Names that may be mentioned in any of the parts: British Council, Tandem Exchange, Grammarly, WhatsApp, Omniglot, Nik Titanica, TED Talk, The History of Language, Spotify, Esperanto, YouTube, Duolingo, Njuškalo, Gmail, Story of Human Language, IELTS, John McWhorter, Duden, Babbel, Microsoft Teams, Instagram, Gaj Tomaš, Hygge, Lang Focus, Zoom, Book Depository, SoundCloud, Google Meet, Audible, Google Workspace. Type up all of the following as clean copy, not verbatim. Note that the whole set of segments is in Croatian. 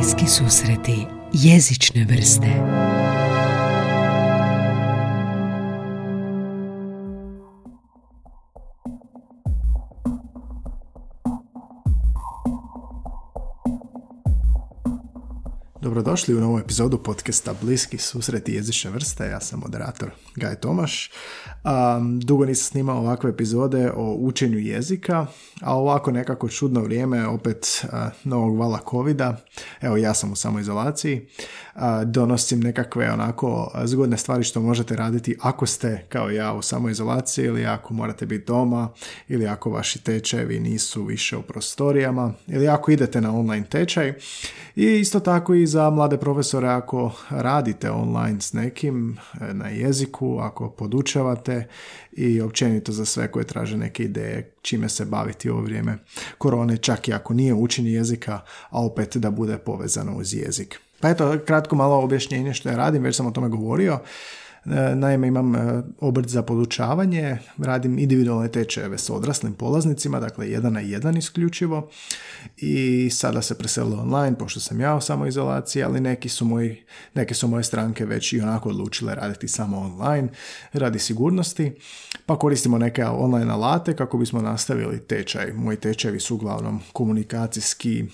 Radijski susreti jezične vrste. Dobrodošli u novu epizodu podcasta Bliski susreti jezične vrste. Ja sam moderator Gaj Tomaš. Dugo nisam snimao ovakve epizode o učenju jezika, a ovako nekako čudno vrijeme, opet novog vala covida. Evo, ja sam u samoizolaciji. Donosim nekakve onako zgodne stvari što možete raditi ako ste kao ja u samoizolaciji ili ako morate biti doma ili ako vaši tečajevi nisu više u prostorijama ili ako idete na online tečaj. I isto tako i za mlade profesore ako radite online s nekim na jeziku, ako podučavate i općenito za sve koje traže neke ideje čime se baviti ovo vrijeme korone, čak i ako nije učenje jezika, a opet da bude povezano uz jezik. Pa eto, kratko malo objašnjenje što ja radim, već sam o tome govorio. Naime, imam obrt za podučavanje, radim individualne tečajeve s odraslim polaznicima, dakle 1 na 1 isključivo, i sada se preselilo online pošto sam ja u samoizolaciji, ali neke su moje stranke već i onako odlučile raditi samo online radi sigurnosti, pa koristimo neke online alate kako bismo nastavili tečaj. Moji tečajevi su uglavnom komunikacijski,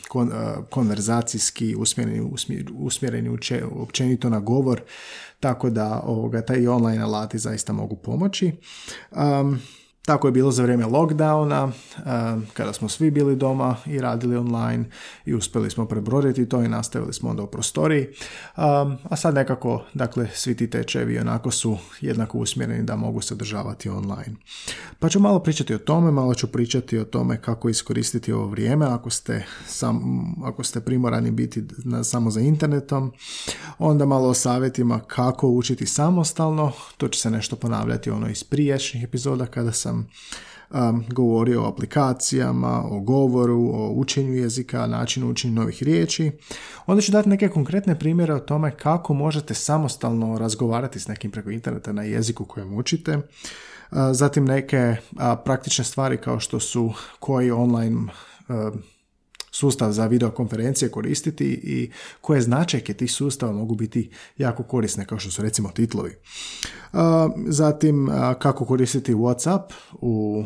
konverzacijski, usmjereni općenito na govor, tako da taj online alati zaista mogu pomoći. Tako je bilo za vrijeme lockdowna, kada smo svi bili doma i radili online i uspjeli smo prebroditi to i nastavili smo onda u prostoriji. A sad nekako, dakle, svi ti tečajevi onako su jednako usmjereni da mogu sadržavati online. Pa ću malo ću pričati o tome kako iskoristiti ovo vrijeme ako ste primorani biti samo za internetom, onda malo o savjetima kako učiti samostalno, to će se nešto ponavljati ono iz prijašnjih epizoda kada sam govorio o aplikacijama, o govoru, o učenju jezika, načinu učenja novih riječi. Onda ću dati neke konkretne primjere o tome kako možete samostalno razgovarati s nekim preko interneta na jeziku kojem učite. Zatim neke praktične stvari kao što su koji online sustav za videokonferencije koristiti i koje značajke tih sustava mogu biti jako korisne, kao što su recimo titlovi. Zatim kako koristiti WhatsApp u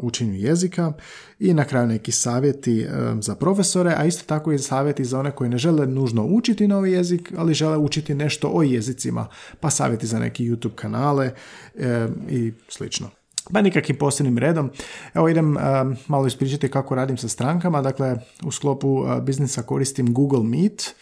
učenju jezika i na kraju neki savjeti za profesore, a isto tako i savjeti za one koji ne žele nužno učiti novi jezik, ali žele učiti nešto o jezicima, pa savjeti za neki YouTube kanale i slično. Pa nikakvim posebnim redom. Evo, idem malo ispričati kako radim sa strankama. Dakle, u sklopu biznisa koristim Google Meet.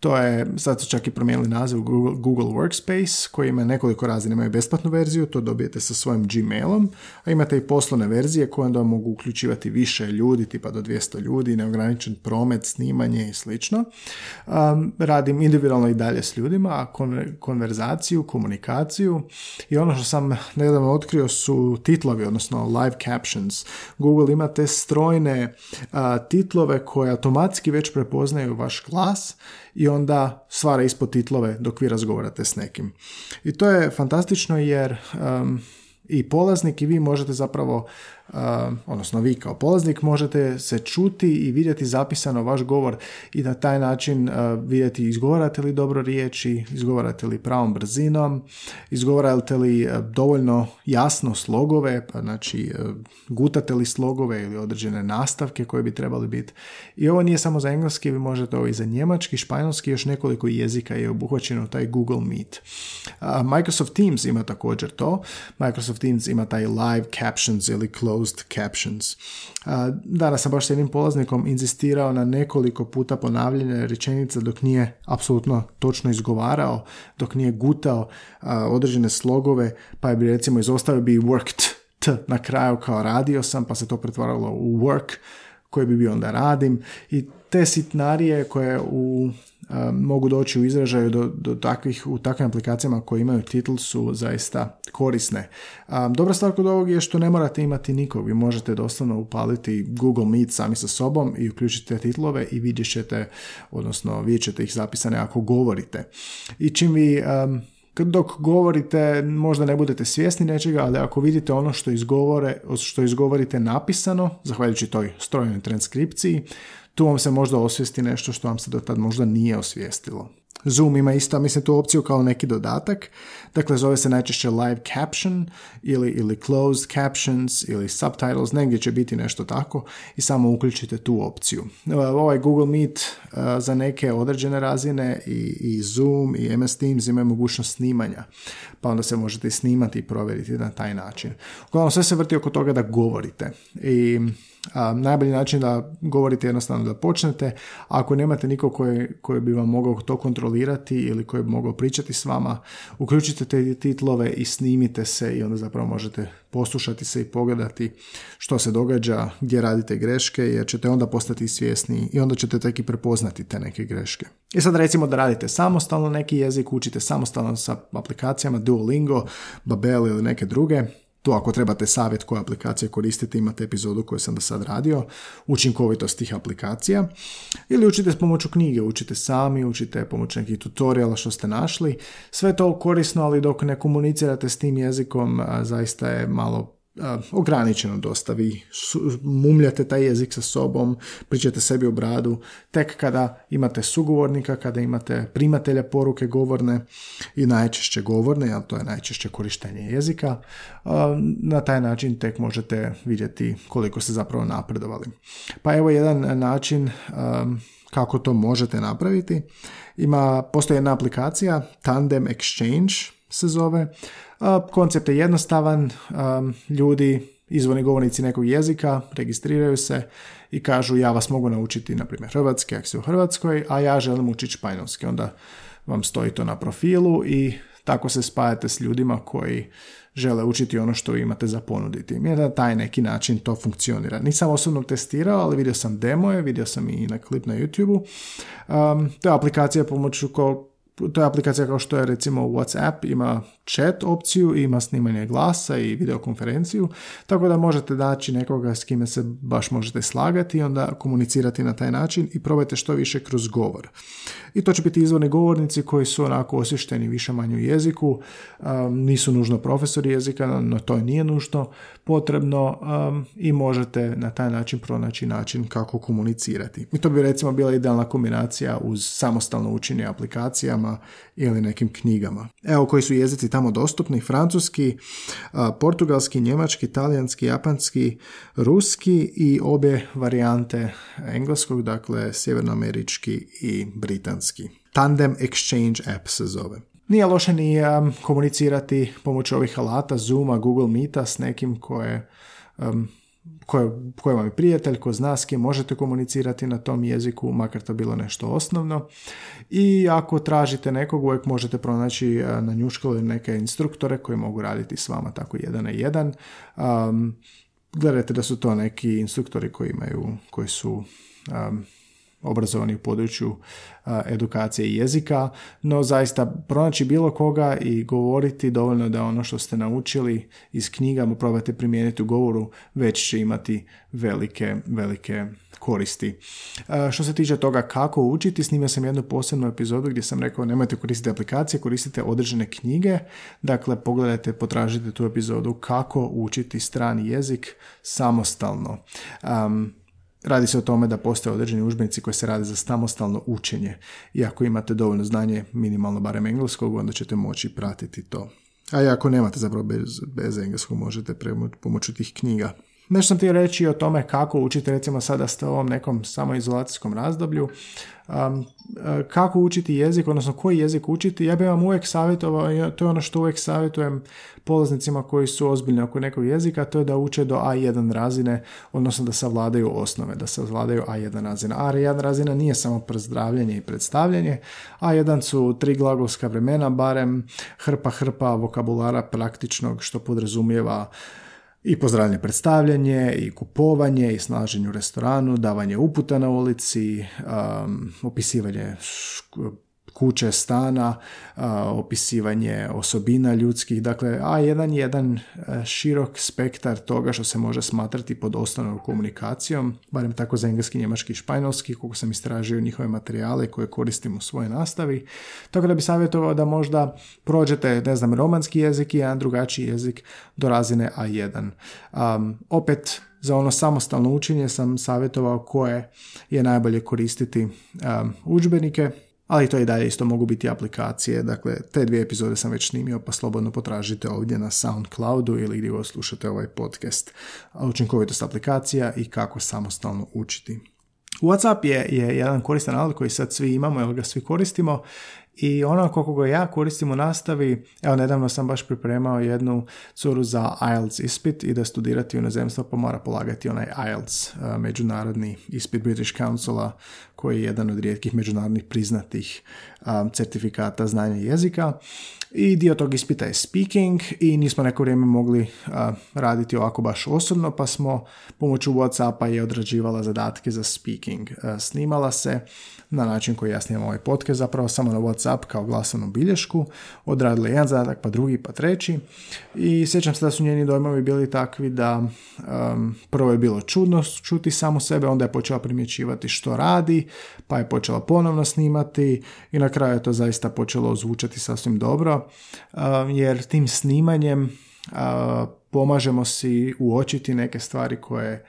To je, sad su čak i promijenili naziv, Google Workspace, koji ima nekoliko razina. Imaju besplatnu verziju, to dobijete sa svojim Gmailom, a imate i poslovne verzije koje onda mogu uključivati više ljudi, tipa do 200 ljudi, neograničen promet, snimanje i slično. Radim individualno i dalje s ljudima, a konverzaciju, komunikaciju i ono što sam nedavno otkrio su titlovi, odnosno live captions. Google ima te strojne titlove koje automatski već prepoznaju vaš glas i onda stvara ispod titlove dok vi razgovarate s nekim. I to je fantastično jer i polaznik i vi možete zapravo, odnosno vi kao polaznik možete se čuti i vidjeti zapisano vaš govor i na taj način vidjeti izgovarate li dobro riječi, izgovarate li pravom brzinom, izgovarate li dovoljno jasno slogove, znači gutate li slogove ili određene nastavke koje bi trebali biti. I ovo nije samo za engleski, vi možete ovo i za njemački, španjolski, još nekoliko jezika je obuhvaćeno taj Google Meet. Microsoft Teams ima također to. Microsoft Teams ima taj live captions ili closed captions. Danas sam baš s jednim polaznikom inzistirao na nekoliko puta ponavljanja rečenica dok nije apsolutno točno izgovarao, dok nije gutao određene slogove, pa bi recimo izostavio bi worked t na kraju kao radio sam, pa se to pretvaralo u work, koji bi bio onda radim, i te sitnarije koje mogu doći u izražaju u takvim aplikacijama koje imaju titl su zaista korisne. Dobra stvar kod ovog je što ne morate imati nikog. Vi možete doslovno upaliti Google Meet sami sa sobom i uključiti te titlove i vidjet ćete ih zapisane ako govorite. I čim vi dok govorite možda ne budete svjesni nečega, ali ako vidite ono što izgovorite napisano, zahvaljujući toj strojnoj transkripciji, tu vam se možda osvijesti nešto što vam se do tad možda nije osvijestilo. Zoom ima ista, mislim, tu opciju kao neki dodatak, dakle zove se najčešće live caption ili closed captions ili subtitles, negdje će biti nešto tako i samo uključite tu opciju. Ovaj Google Meet za neke određene razine i Zoom i MS Teams imaju mogućnost snimanja, pa onda se možete snimati i provjeriti na taj način. Uglavnom sve se vrti oko toga da govorite i... najbolji način da govorite jednostavno da počnete, ako nemate nikog koji bi vam mogao to kontrolirati ili koji bi mogao pričati s vama, uključite te titlove i snimite se i onda zapravo možete poslušati se i pogledati što se događa, gdje radite greške, jer ćete onda postati svjesni i onda ćete tek i prepoznati te neke greške. I sad recimo da radite samostalno neki jezik, učite samostalno sa aplikacijama Duolingo, Babbel ili neke druge. Tu ako trebate savjet koje aplikacije koristite, imate epizodu koju sam do sad radio, učinkovitost tih aplikacija. Ili učite s pomoću knjige, učite sami, učite pomoću nekih tutoriala što ste našli. Sve to korisno, ali dok ne komunicirate s tim jezikom, zaista je malo ograničeno dosta. Vi mumljate taj jezik sa sobom, pričate sebi o bradu. Tek kada imate sugovornika, kada imate primatelja poruke govorne i najčešće govorne, jer to je najčešće korištenje jezika, na taj način tek možete vidjeti koliko ste zapravo napredovali. Pa evo jedan način kako to možete napraviti. Postoji jedna aplikacija, Tandem Exchange se zove. Koncept je jednostavan, ljudi, izvorni govornici nekog jezika, registriraju se i kažu ja vas mogu naučiti, na primjer, hrvatski, ako si u Hrvatskoj, a ja želim učiti španjolski. Onda vam stoji to na profilu i tako se spajate s ljudima koji žele učiti ono što imate za ponuditi. Jer na taj neki način to funkcionira. Nisam osobno testirao, ali vidio sam demoje, vidio sam i na klip na YouTube-u. To je aplikacija pomoću To je aplikacija kao što je recimo WhatsApp, ima chat opciju, ima snimanje glasa i videokonferenciju, tako da možete naći nekoga s kime se baš možete slagati i onda komunicirati na taj način i probajte što više kroz govor. I to će biti izvorni govornici koji su onako osvješteni više manje u jeziku, nisu nužno profesori jezika, no to nije nužno potrebno i možete na taj način pronaći način kako komunicirati. I to bi recimo bila idealna kombinacija uz samostalno učenje aplikacijama ili nekim knjigama. Evo koji su jezici tamo dostupni: francuski, portugalski, njemački, talijanski, japanski, ruski i obje varijante engleskog, dakle sjevernoamerički i britanski. Tandem Exchange app se zove. Nije loše ni komunicirati pomoću ovih alata, Zooma, Google Meeta s nekim koje vam je prijatelj, ko zna s kim možete komunicirati na tom jeziku, makar to bilo nešto osnovno. I ako tražite nekog, uvijek možete pronaći na njuškalu neke instruktore koji mogu raditi s vama tako jedan na jedan. Gledajte da su to neki instruktori koji su obrazovani u području edukacije i jezika, no zaista pronaći bilo koga i govoriti, dovoljno da ono što ste naučili iz knjiga mu probate primijeniti u govoru, već će imati velike koristi. Što se tiče toga kako učiti, snimio sam jednu posebnu epizodu gdje sam rekao nemojte koristiti aplikacije, koristite određene knjige, dakle pogledajte, potražite tu epizodu kako učiti strani jezik samostalno. Radi se o tome da postoje određeni udžbenici koji se rade za samostalno učenje. I ako imate dovoljno znanje, minimalno barem engleskog, onda ćete moći pratiti to. A i ako nemate zapravo bez engleskog, možete pomoću tih knjiga. Nešto sam ti reći o tome kako učiti, recimo sada ste u ovom nekom samoizolacijskom razdoblju, kako učiti jezik, odnosno koji jezik učiti. Ja bih vam uvijek savjetovao, to je ono što uvijek savjetujem polaznicima koji su ozbiljni oko nekog jezika, to je da uče do A1 razine, odnosno da savladaju osnove, da savladaju A1 razine. A1 razina nije samo prezdravljanje i predstavljanje, A1 su 3 glagolska vremena, barem hrpa vokabulara praktičnog, što podrazumijeva i pozdravljanje, predstavljanje, i kupovanje, i snaženje u restoranu, davanje uputa na ulici, opisivanje kuće, stana, opisivanje osobina ljudskih. Dakle, A1 je jedan širok spektar toga što se može smatrati pod osnovnom komunikacijom, barem tako za engleski, njemački i španjolski, koliko sam istražio njihove materijale koje koristim u svojoj nastavi. Tako da bi savjetovao da možda prođete, romanski jezik i jedan drugačiji jezik do razine A1. Opet, za ono samostalno učenje sam savjetovao koje je najbolje koristiti udžbenike, ali to i dalje isto mogu biti aplikacije. Dakle, te dvije epizode sam već snimio, pa slobodno potražite ovdje na SoundCloudu ili gdje god slušate ovaj podcast. Učinkovitost aplikacija i kako samostalno učiti. WhatsApp je jedan koristan alat koji sad svi imamo, jer ga svi koristimo. I ono koliko ga ja koristim u nastavi, evo nedavno sam baš pripremao jednu curu za IELTS ispit i da studirati u inozemstvu pa mora polagati onaj IELTS, međunarodni ispit British Councila, koji je jedan od rijetkih međunarodnih priznatih certifikata znanja jezika. I dio tog ispita je speaking i nismo neko vrijeme mogli raditi ovako baš osobno, pa smo pomoću WhatsAppa je odrađivala zadatke za speaking. Snimala se na način koji ja snimam ovaj podcast, zapravo samo na WhatsApp kao glasovnu bilješku, odradila jedan zadatak, pa drugi, pa treći. I sjećam se da su njeni dojmovi bili takvi da prvo je bilo čudno čuti samu sebe, onda je počela primjećivati što radi, pa je počela ponovno snimati i na kraju je to zaista počelo zvučati sasvim dobro, jer tim snimanjem pomažemo si uočiti neke stvari koje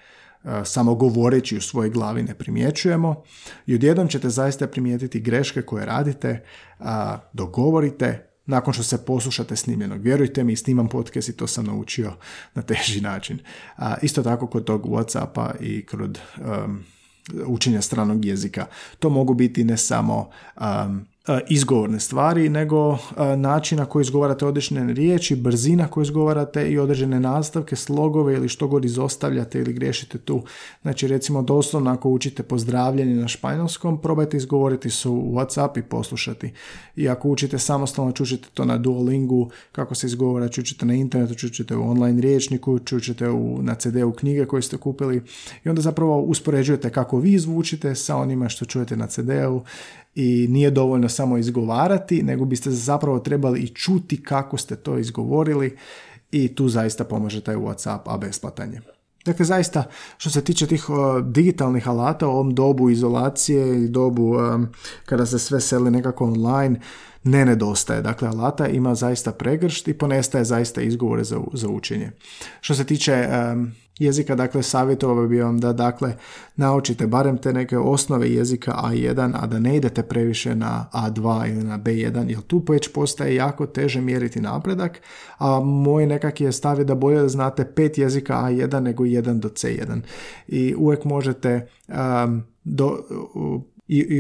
samo govoreći u svojoj glavi ne primjećujemo i odjednom ćete zaista primijetiti greške koje radite, dogovorite nakon što se poslušate snimljenog. Vjerujte mi, snimam podcast i to sam naučio na teži način. Isto tako kod tog WhatsAppa i kod učenja stranog jezika. To mogu biti ne samo izgovorne stvari, nego način na koji izgovarate određene riječi, brzina koju izgovarate i određene nastavke, slogove ili što god izostavljate ili griješite tu. Znači, recimo, doslovno ako učite pozdravljanje na španjolskom, probajte izgovoriti su u WhatsApp i poslušati. I ako učite samostalno, čučite to na Duolingu, kako se izgovara, čučite na internetu, čučite u online riječniku, čučite na CD-u knjige koje ste kupili i onda zapravo uspoređujete kako vi zvučite sa onima što čujete na CD-u. I nije dovoljno samo izgovarati, nego biste zapravo trebali i čuti kako ste to izgovorili i tu zaista pomaže taj WhatsApp, a besplatan je. Dakle, zaista, što se tiče tih digitalnih alata u ovom dobu izolacije i dobu kada se sve seli nekako online, ne nedostaje. Dakle, alata ima zaista pregršt i ponestaje zaista izgovore za učenje. Što se tiče jezika, dakle, savjetovao bih vam da, dakle, naučite barem te neke osnove jezika A1, a da ne idete previše na A2 ili na B1, jer tu već postaje jako teže mjeriti napredak, a moj nekak je stav da bolje da znate 5 jezika A1 nego 1 do C1. I uvijek možete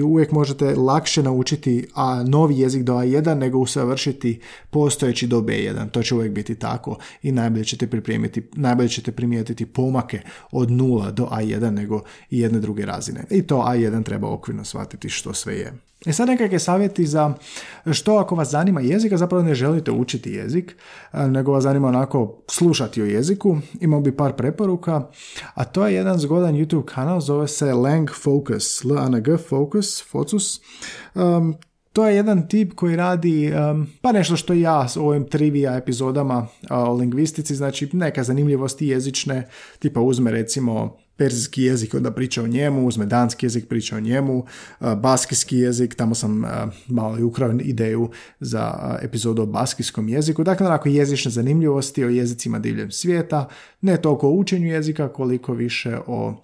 uvijek možete lakše naučiti novi jezik do A1 nego usavršiti postojeći do B1. To će uvijek biti tako i najbolje ćete primijetiti pomake od 0 do A1 nego i jedne druge razine. I to A1 treba okvirno shvatiti što sve je. E sad nekakve savjeti za što ako vas zanima jezika, zapravo ne želite učiti jezik, nego vas zanima onako slušati o jeziku. Imao bi par preporuka, a to je jedan zgodan YouTube kanal, zove se Lang Focus, L-A-N-G Focus. To je jedan tip koji radi pa nešto što ja s ovim trivia epizodama o lingvistici, znači neka zanimljivosti jezične, tipa uzme recimo perzijski jezik, onda priča o njemu, uzme danski jezik, priča o njemu, baskijski jezik, tamo sam malo i ukrao ideju za epizodu o baskijskom jeziku, dakle onako jezične zanimljivosti o jezicima diljem svijeta, ne toliko o učenju jezika, koliko više o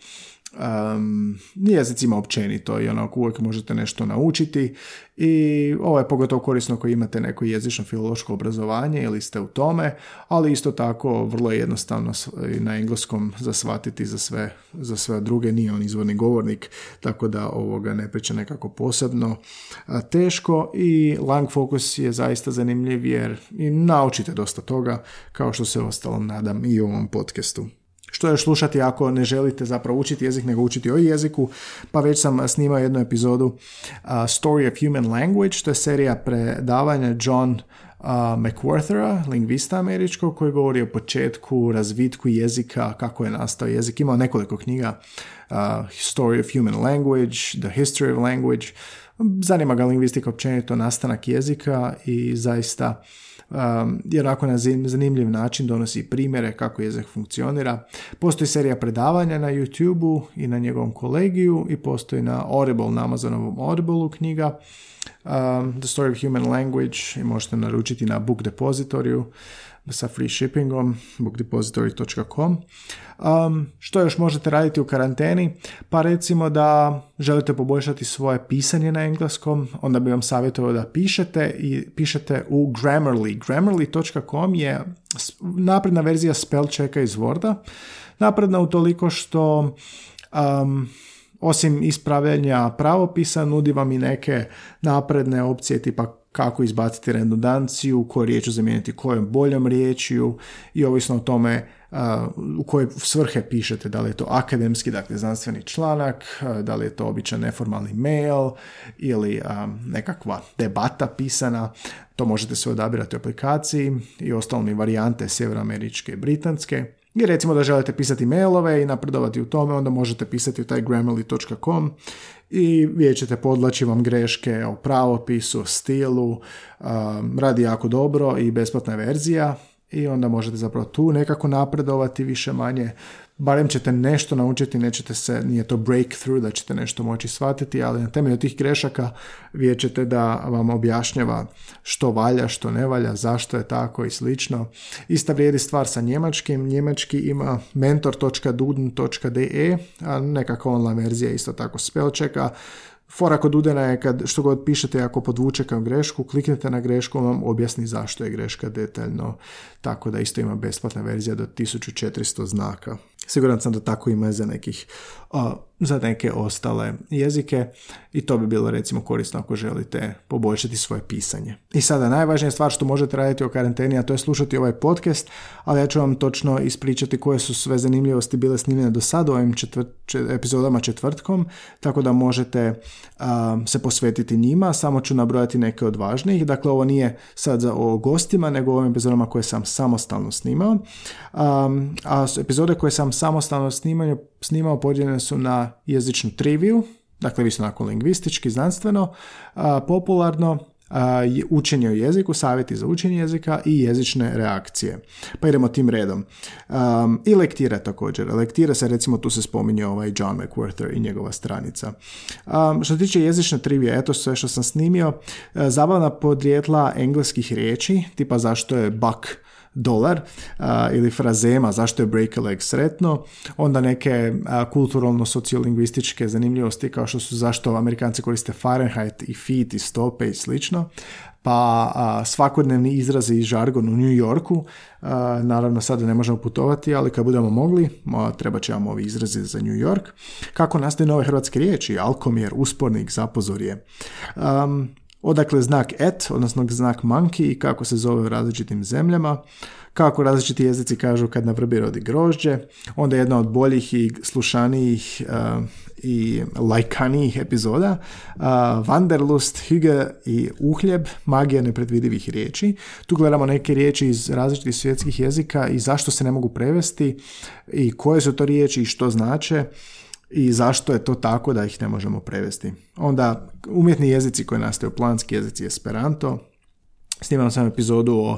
jezicima općenito i onako uvijek možete nešto naučiti i ovo je pogotovo korisno ako imate neko jezično filološko obrazovanje ili ste u tome, ali isto tako vrlo jednostavno na engleskom shvatiti za sve druge, nije on izvorni govornik, tako da ovoga ne peče nekako posebno teško i Lang Focus je zaista zanimljiv jer i naučite dosta toga, kao što se ostalom nadam i u ovom podcastu. Što još slušati ako ne želite zapravo učiti jezik, nego učiti o jeziku? Pa već sam snimao jednu epizodu Story of Human Language, to je serija predavanja John McWhortera, lingvista američkog, koji govori o početku, razvitku jezika, kako je nastao jezik. Imao nekoliko knjiga, Story of Human Language, The History of Language. Zanima ga lingvistika općenito, nastanak jezika i zaista jer ako na zanimljiv način donosi primjere kako jezik funkcionira. Postoji serija predavanja na YouTube-u i na njegovom kolegiju i postoji na Audible, na Amazonovom Audible-u knjiga The Story of Human Language i možete naručiti naučiti na Book Depositoriju sa free shippingom, bookdepository.com. Što još možete raditi u karanteni? Pa recimo da želite poboljšati svoje pisanje na engleskom, onda bi vam savjetovao da pišete i pišete u Grammarly. Grammarly.com je napredna verzija spell checka iz Worda. Napredna utoliko što osim ispravljanja pravopisa nudi vam i neke napredne opcije tipa kako izbaciti redundanciju, koju riječ zamijeniti kojom boljom riječju i ovisno o tome u koje svrhe pišete, da li je to akademski, dakle znanstveni članak, da li je to običan neformalni mail ili nekakva debata pisana, to možete sve odabirati u aplikaciji i ostalne varijante sjeveroameričke i britanske. I recimo da želite pisati mailove i napredovati u tome, onda možete pisati u taj grammarly.com i vidjet ćete, podlači vam greške o pravopisu, stilu, radi jako dobro i besplatna verzija i onda možete zapravo tu nekako napredovati više manje. Barem ćete nešto naučiti, nećete se, nije to breakthrough da ćete nešto moći shvatiti, ali na temelju tih grešaka vidjet ćete da vam objašnjava što valja, što ne valja, zašto je tako i slično. Ista vrijedi stvar sa njemačkim. Njemački ima mentor.duden.de, a nekakva online verzija isto tako spellchecka. Fora kod Dudena je kad što god pišete, ako podvuče kao grešku, kliknete na grešku, vam objasni zašto je greška detaljno, tako da isto ima besplatna verzija do 1400 znaka. Siguran sam da tako ima za neke ostale jezike i to bi bilo recimo korisno ako želite poboljšati svoje pisanje. I sada najvažnija stvar što možete raditi u karanteni, a to je slušati ovaj podcast, ali ja ću vam točno ispričati koje su sve zanimljivosti bile snimljene do sada u ovim epizodama četvrtkom, tako da možete se posvetiti njima. Samo ću nabrojati neke od važnijih. Dakle, ovo nije sad za o gostima, nego o ovim epizodama koje sam samostalno snimao. A epizode koje sam samostalno snimao podijeljene su na jezičnu triviju, dakle visoko lingvistički, znanstveno, popularno, učenje o jeziku, savjeti za učenje jezika i jezične reakcije. Pa idemo tim redom. I lektira također. Lektira se, recimo, tu se spominje ovaj John McWhorter i njegova stranica. Što se tiče jezične trivije, eto sve što sam snimio. Zabavna podrijetla engleskih riječi, tipa zašto je buck dolar, ili frazema zašto je break a leg sretno, onda neke kulturalno sociolingvističke zanimljivosti kao što su zašto Amerikanci koriste Fahrenheit i feet i stope i slično, pa svakodnevni izrazi i žargon u New Yorku. Naravno sada ne možemo putovati, ali kad budemo mogli, treba će vam ovi izrazi za New York. Kako nastaju nove hrvatske riječi, alkomjer, uspornik, zapozorje. Odakle znak et, odnosno znak monkey i kako se zove u različitim zemljama, kako različiti jezici kažu kad na vrbi rodi grožđe, onda je jedna od boljih i slušanijih i lajkanijih epizoda, Wanderlust, Hygge i uhljeb, magija nepredvidivih riječi. Tu gledamo neke riječi iz različitih svjetskih jezika i zašto se ne mogu prevesti i koje su to riječi i što znače i zašto je to tako da ih ne možemo prevesti. Onda umjetni jezici koji nastaju, planski jezici, esperanto. Snimam sam epizodu o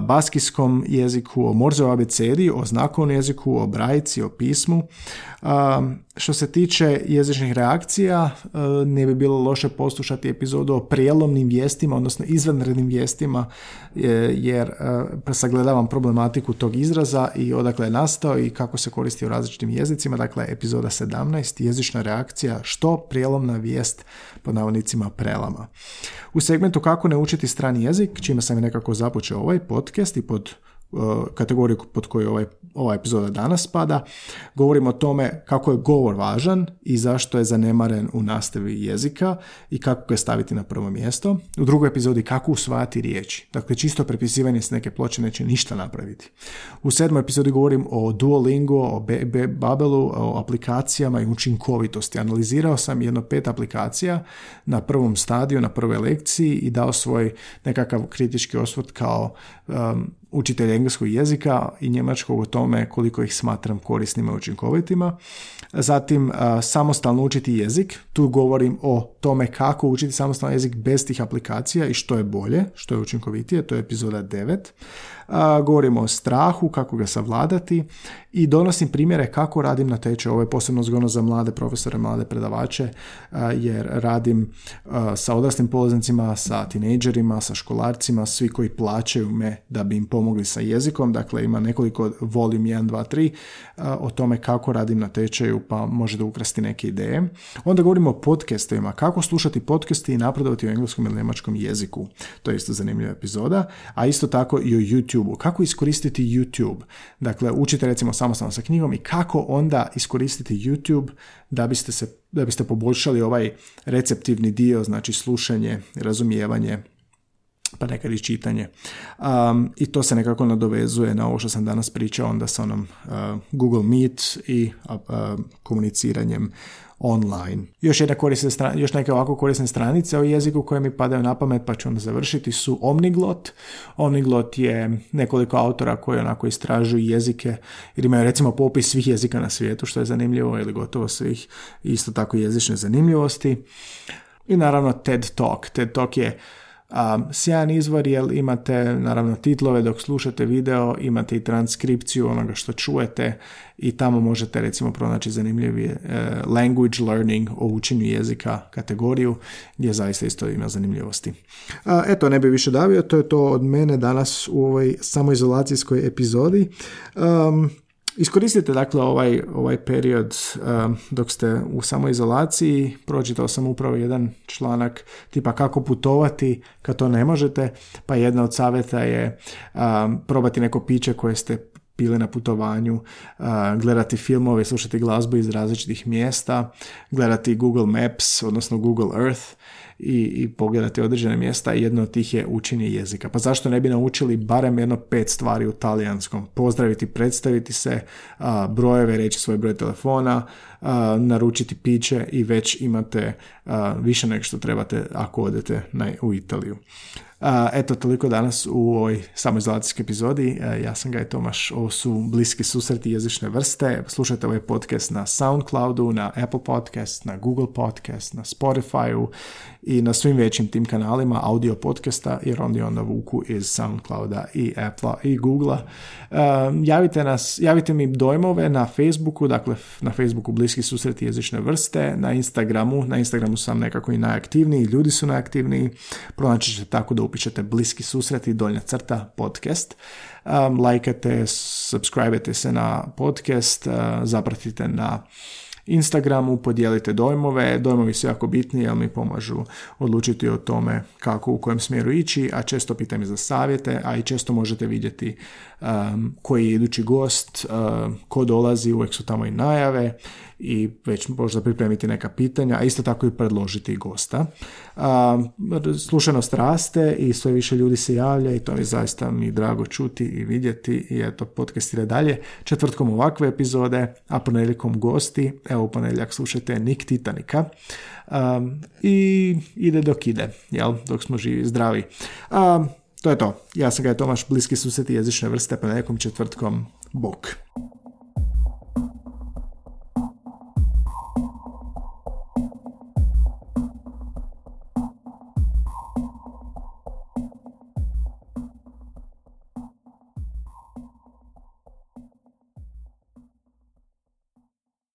baskijskom jeziku, o Morzeovoj abecedi, o znakovnom jeziku, o brajci, o pismu. Što se tiče jezičnih reakcija, ne bi bilo loše poslušati epizodu o prijelomnim vijestima, odnosno izvanrednim vijestima, jer sagledavam problematiku tog izraza i odakle je nastao i kako se koristi u različitim jezicima. Dakle, epizoda 17, jezična reakcija, što prijelomna vijest pod navodnicima prelama. U segmentu kako ne učiti strani jezik, čime sam nekako započeo ovaj podcast i pod kategoriju pod koju ova epizoda danas spada, govorimo o tome kako je govor važan i zašto je zanemaren u nastavi jezika i kako ga staviti na prvo mjesto. U drugoj epizodi kako usvajati riječi. Dakle, čisto prepisivanje s neke ploče neće ništa napraviti. U 7. epizodi govorim o Duolingo, o Babbelu, o aplikacijama i učinkovitosti. Analizirao sam 5 aplikacija na prvom stadiju, na prvoj lekciji i dao svoj nekakav kritički osvrt kao učitelja engleskog jezika i njemačkog o tome koliko ih smatram korisnima i učinkovitima. Zatim samostalno učiti jezik. Tu govorim o tome kako učiti samostalno jezik bez tih aplikacija i što je bolje, što je učinkovitije. To je epizoda 9. Govorimo o strahu, kako ga savladati i donosim primjere kako radim na tečaju. Ovo je posebno zgodno za mlade profesore, mlade predavače, jer radim sa odraslim polaznicima, sa tinejdžerima, sa školarcima, svi koji plaćaju me da bi im pomogli sa jezikom. Dakle, ima nekoliko volim 1, 2, 3 o tome kako radim na tečaju, pa možete ukrasti neke ideje. Onda govorimo o podcastovima, kako slušati podcaste i napredovati u engleskom ili njemačkom jeziku. To je isto zanimljiva epizoda. A isto tako i o YouTube-u. Kako iskoristiti YouTube? Dakle, učite recimo samostalno sa knjigom i kako onda iskoristiti YouTube da biste poboljšali ovaj receptivni dio, znači slušanje, razumijevanje, pa nekad i čitanje. I to se nekako nadovezuje na ovo što sam danas pričao onda sa onom Google Meet i komuniciranjem online. Još neke ovako korisne stranice o jeziku koje mi padaju na pamet, pa ću onda završiti, su Omniglot. Omniglot je nekoliko autora koji onako istražuju jezike, jer imaju recimo popis svih jezika na svijetu, što je zanimljivo, ili gotovo svih, isto tako jezične zanimljivosti. I naravno TED Talk. TED Talk je sjajan izvor, jer imate naravno titlove dok slušate video, imate i transkripciju onoga što čujete i tamo možete recimo pronaći zanimljivi language learning o učenju jezika kategoriju, gdje zaista isto ima zanimljivosti. Eto, ne bi više davio, to je to od mene danas u ovoj samoizolacijskoj epizodi. Iskoristite dakle ovaj period dok ste u samoizolaciji. Pročitao sam upravo jedan članak tipa kako putovati kad to ne možete, pa jedna od savjeta je probati neko piće koje ste pili na putovanju, gledati filmove, slušati glazbu iz različitih mjesta, gledati Google Maps, odnosno Google Earth i pogledati određene mjesta, i jedno od tih je učenje jezika. Pa zašto ne bi naučili barem 5 stvari u talijanskom? Pozdraviti, predstaviti se, brojeve, reći svoj broj telefona, naručiti piće i već imate više nego što trebate ako odete u Italiju. Eto, toliko danas u ovoj samoizolacijskoj epizodi. Ja sam Gaj Tomaš, ovo su Bliski susreti jezične vrste. Slušajte ovaj podcast na SoundCloudu, na Apple Podcast, na Google Podcast, na Spotify-u i na svim većim tim kanalima audio podcasta, jer oni onda vuku iz SoundClouda i Apple-a i Google-a. Javite mi dojmove na Facebooku, dakle na Facebooku Bliski susreti jezične vrste, na Instagramu sam nekako i najaktivniji, ljudi su najaktivniji, pronaći ćete tako da upišete Bliski susreti _ podcast, lajkate, subscribe-ete se na podcast, zapratite na Instagramu, podijelite dojmove. Dojmovi su jako bitni jer mi pomažu odlučiti o tome kako, u kojem smjeru ići, a često pitam i za savjete, a i često možete vidjeti koji je idući gost, ko dolazi, uvijek su tamo i najave i već možda pripremiti neka pitanja, a isto tako i predložiti gosta. Slušanost raste i sve više ljudi se javlja i to je zaista mi drago čuti i vidjeti, i eto, podcastire dalje. Četvrtkom ovakve epizode, a ponedjeljkom gosti. Evo, u ponedjeljak slušajte Nik Titanica i ide dok ide, dok smo živi i zdravi. To je to. Ja sam Gaj Tomaš, Bliski susreti jezične vrste, ponedjeljkom, četvrtkom. Bok.